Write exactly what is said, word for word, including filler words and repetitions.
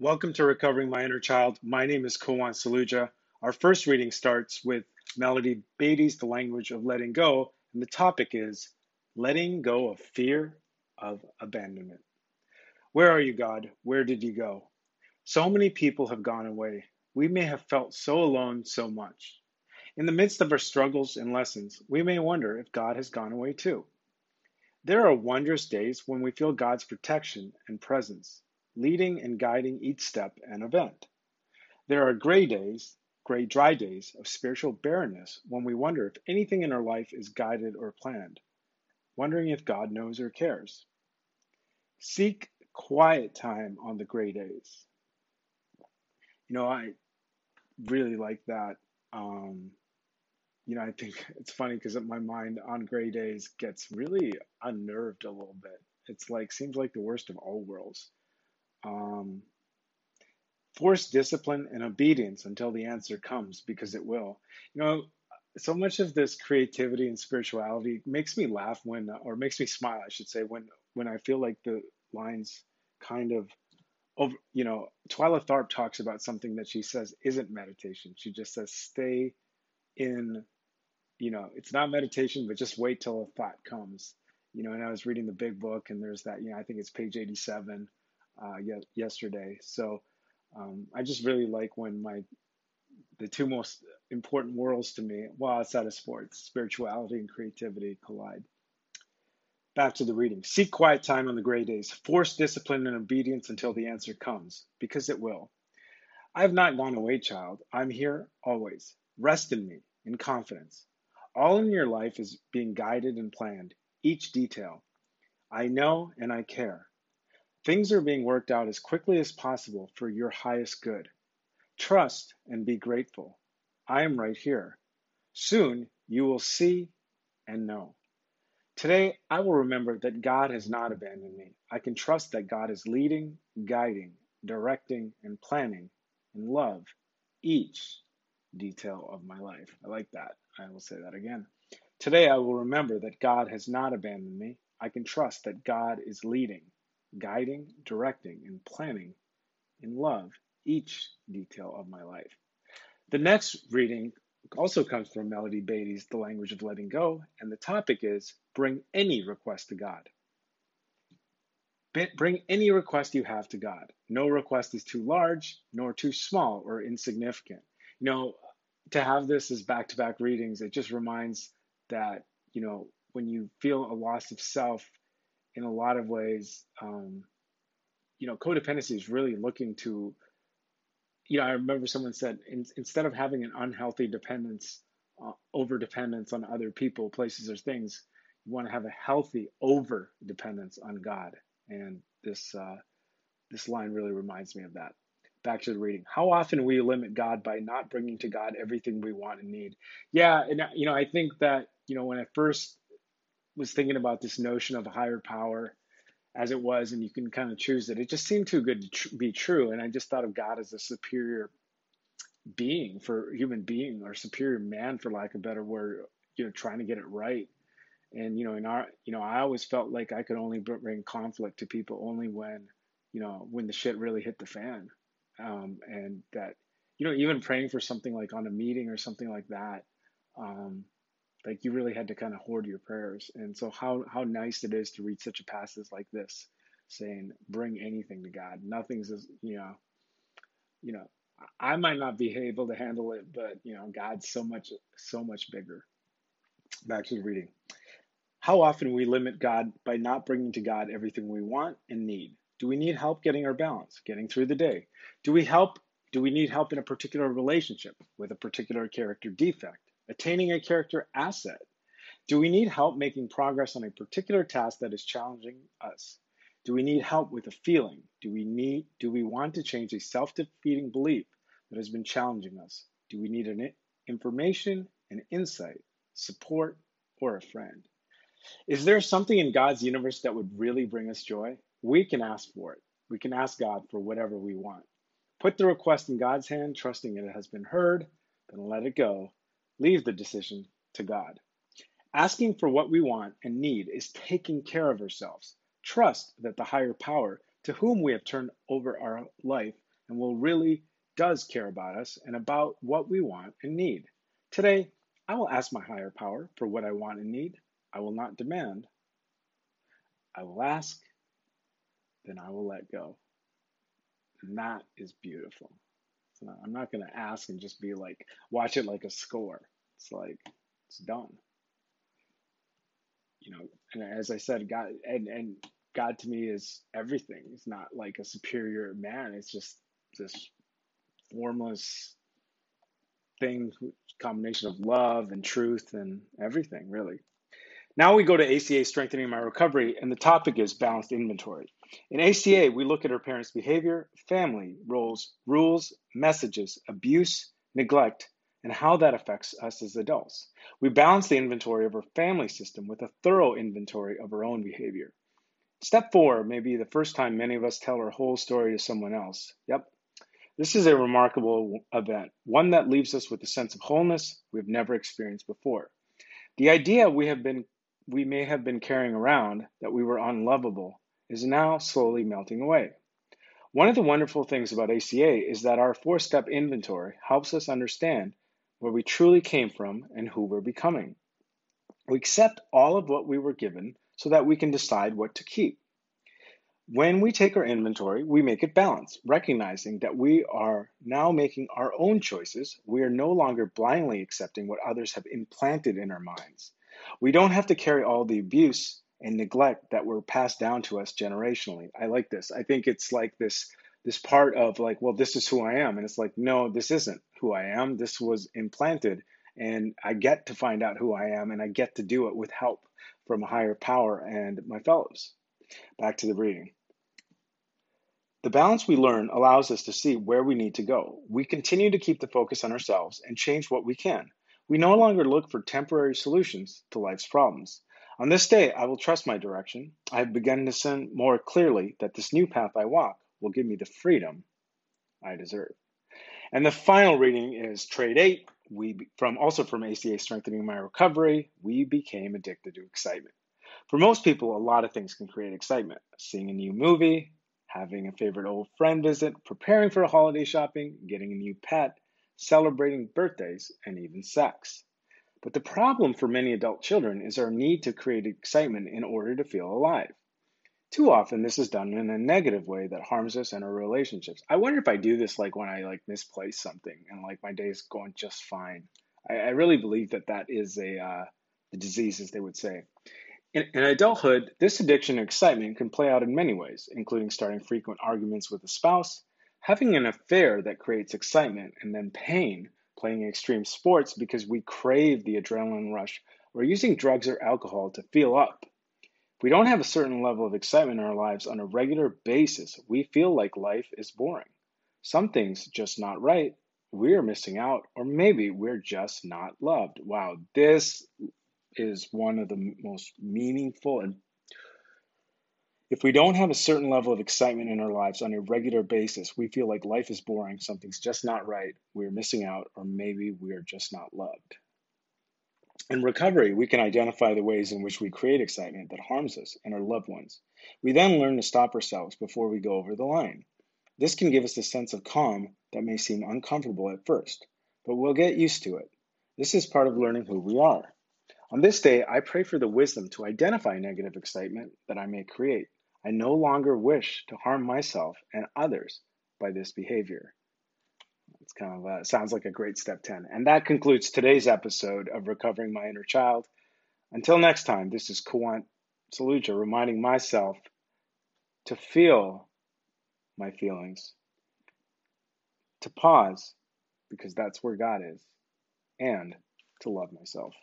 Welcome to Recovering My Inner Child. My name is Kawan Saluja. Our first reading starts with Melody Beatty's The Language of Letting Go, and the topic is Letting Go of Fear of Abandonment. Where are you, God? Where did you go? So many people have gone away. We may have felt so alone so much. In the midst of our struggles and lessons, we may wonder if God has gone away too. There are wondrous days when we feel God's protection and presence, leading and guiding each step and event. There are gray days, gray dry days of spiritual barrenness when we wonder if anything in our life is guided or planned, wondering if God knows or cares. Seek quiet time on the gray days. You know, I really like that. Um, you know, I think it's funny because my mind on gray days gets really unnerved a little bit. It's like, seems like the worst of all worlds. Um, force discipline and obedience until the answer comes, because it will. You know, so much of this creativity and spirituality makes me laugh when, or makes me smile, I should say, when, when I feel like the lines kind of over, you know, Twyla Tharp talks about something that she says isn't meditation. She just says, stay in, you know, it's not meditation, but just wait till a thought comes, you know, and I was reading the big book and there's that, you know, I think it's page eighty-seven. Uh, yesterday. So um, I just really like when my, the two most important worlds to me, well, outside of sports, spirituality and creativity collide. Back to the reading. Seek quiet time on the gray days. Force discipline and obedience until the answer comes, because it will. I have not gone away, child. I'm here always. Rest in me, in confidence. All in your life is being guided and planned, each detail. I know and I care. Things are being worked out as quickly as possible for your highest good. Trust and be grateful. I am right here. Soon you will see and know. Today, I will remember that God has not abandoned me. I can trust that God is leading, guiding, directing, and planning in love each detail of my life. I like that. I will say that again. Today, I will remember that God has not abandoned me. I can trust that God is leading, guiding, directing, and planning in love each detail of my life. The next reading also comes from Melody Beatty's The Language of Letting Go, and the topic is Bring Any Request to God. Bring any request you have to God. No request is too large, nor too small or insignificant. You know, to have this as back-to-back readings, it just reminds that, you know, when you feel a loss of self, in a lot of ways, um, you know, codependency is really looking to, you know, I remember someone said, in, instead of having an unhealthy dependence, uh, over-dependence on other people, places, or things, you want to have a healthy over-dependence on God. And this, uh, this line really reminds me of that. Back to the reading. How often we limit God by not bringing to God everything we want and need. Yeah, and, you know, I think that, you know, when I first was thinking about this notion of a higher power as it was, and you can kind of choose it. It just seemed too good to tr- be true. And I just thought of God as a superior being for human being or superior man, for lack of a better word, you know, trying to get it right. And, you know, in our, you know, I always felt like I could only bring conflict to people only when, you know, when the shit really hit the fan. Um, and that, you know, even praying for something like on a meeting or something like that, um, like you really had to kind of hoard your prayers. And so how how nice it is to read such a passage like this, saying, bring anything to God. Nothing's, you know, you know, I might not be able to handle it, but, you know, God's so much, so much bigger. Back to the reading. How often we limit God by not bringing to God everything we want and need. Do we need help getting our balance, getting through the day? Do we help? Do we need help in a particular relationship with a particular character defect? Attaining a character asset? Do we need help making progress on a particular task that is challenging us? Do we need help with a feeling? Do we need? Do we want to change a self-defeating belief that has been challenging us? Do we need an information, an insight, support, or a friend? Is there something in God's universe that would really bring us joy? We can ask for it. We can ask God for whatever we want. Put the request in God's hand, trusting it has been heard, then let it go. Leave the decision to God. Asking for what we want and need is taking care of ourselves. Trust that the higher power to whom we have turned over our life and will really does care about us and about what we want and need. Today, I will ask my higher power for what I want and need. I will not demand. I will ask, then I will let go. And that is beautiful. So I'm not going to ask and just be like, watch it like a score. It's like, it's done. You know, and as I said, God, and, and God to me is everything. It's not like a superior man. It's just this formless thing, combination of love and truth and everything, really. Now we go to A C A, Strengthening My Recovery, and the topic is balanced inventory. In A C A, we look at our parents' behavior, family, roles, rules, messages, abuse, neglect, and how that affects us as adults. We balance the inventory of our family system with a thorough inventory of our own behavior. Step four may be the first time many of us tell our whole story to someone else. Yep. This is a remarkable event, one that leaves us with a sense of wholeness we've never experienced before. The idea we have been we may have been carrying around that we were unlovable is now slowly melting away. One of the wonderful things about A C A is that our four-step inventory helps us understand where we truly came from and who we're becoming. We accept all of what we were given so that we can decide what to keep. When we take our inventory, we make it balanced, recognizing that we are now making our own choices. We are no longer blindly accepting what others have implanted in our minds. We don't have to carry all the abuse and neglect that were passed down to us generationally. I like this. I think it's like this, this part of like, well, this is who I am. And it's like, no, this isn't who I am. This was implanted, and I get to find out who I am, and I get to do it with help from a higher power and my fellows. Back to the reading. The balance we learn allows us to see where we need to go. We continue to keep the focus on ourselves and change what we can. We no longer look for temporary solutions to life's problems. On this day, I will trust my direction. I have begun to see more clearly that this new path I walk will give me the freedom I deserve. And the final reading is Trade eight, we, from, also from A C A Strengthening My Recovery, We Became Addicted to Excitement. For most people, a lot of things can create excitement. Seeing a new movie, having a favorite old friend visit, preparing for a holiday shopping, getting a new pet, celebrating birthdays, and even sex. But the problem for many adult children is our need to create excitement in order to feel alive. Too often, this is done in a negative way that harms us and our relationships. I wonder if I do this like when I like misplace something and like my day is going just fine. I, I really believe that that is a uh, the disease, as they would say. In, in adulthood, this addiction to excitement can play out in many ways, including starting frequent arguments with a spouse, having an affair that creates excitement and then pain, playing extreme sports because we crave the adrenaline rush, or using drugs or alcohol to feel up. If we don't have a certain level of excitement in our lives on a regular basis, we feel like life is boring. Something's just not right, we're missing out, or maybe we're just not loved. Wow, this is one of the most meaningful and If we don't have a certain level of excitement in our lives on a regular basis, we feel like life is boring, something's just not right, we're missing out, or maybe we're just not loved. In recovery, we can identify the ways in which we create excitement that harms us and our loved ones. We then learn to stop ourselves before we go over the line. This can give us a sense of calm that may seem uncomfortable at first, but we'll get used to it. This is part of learning who we are. On this day, I pray for the wisdom to identify negative excitement that I may create. I no longer wish to harm myself and others by this behavior. It's kind of uh, sounds like a great step ten. And that concludes today's episode of Recovering My Inner Child. Until next time, this is Kawan Saluja reminding myself to feel my feelings, to pause because that's where God is, and to love myself.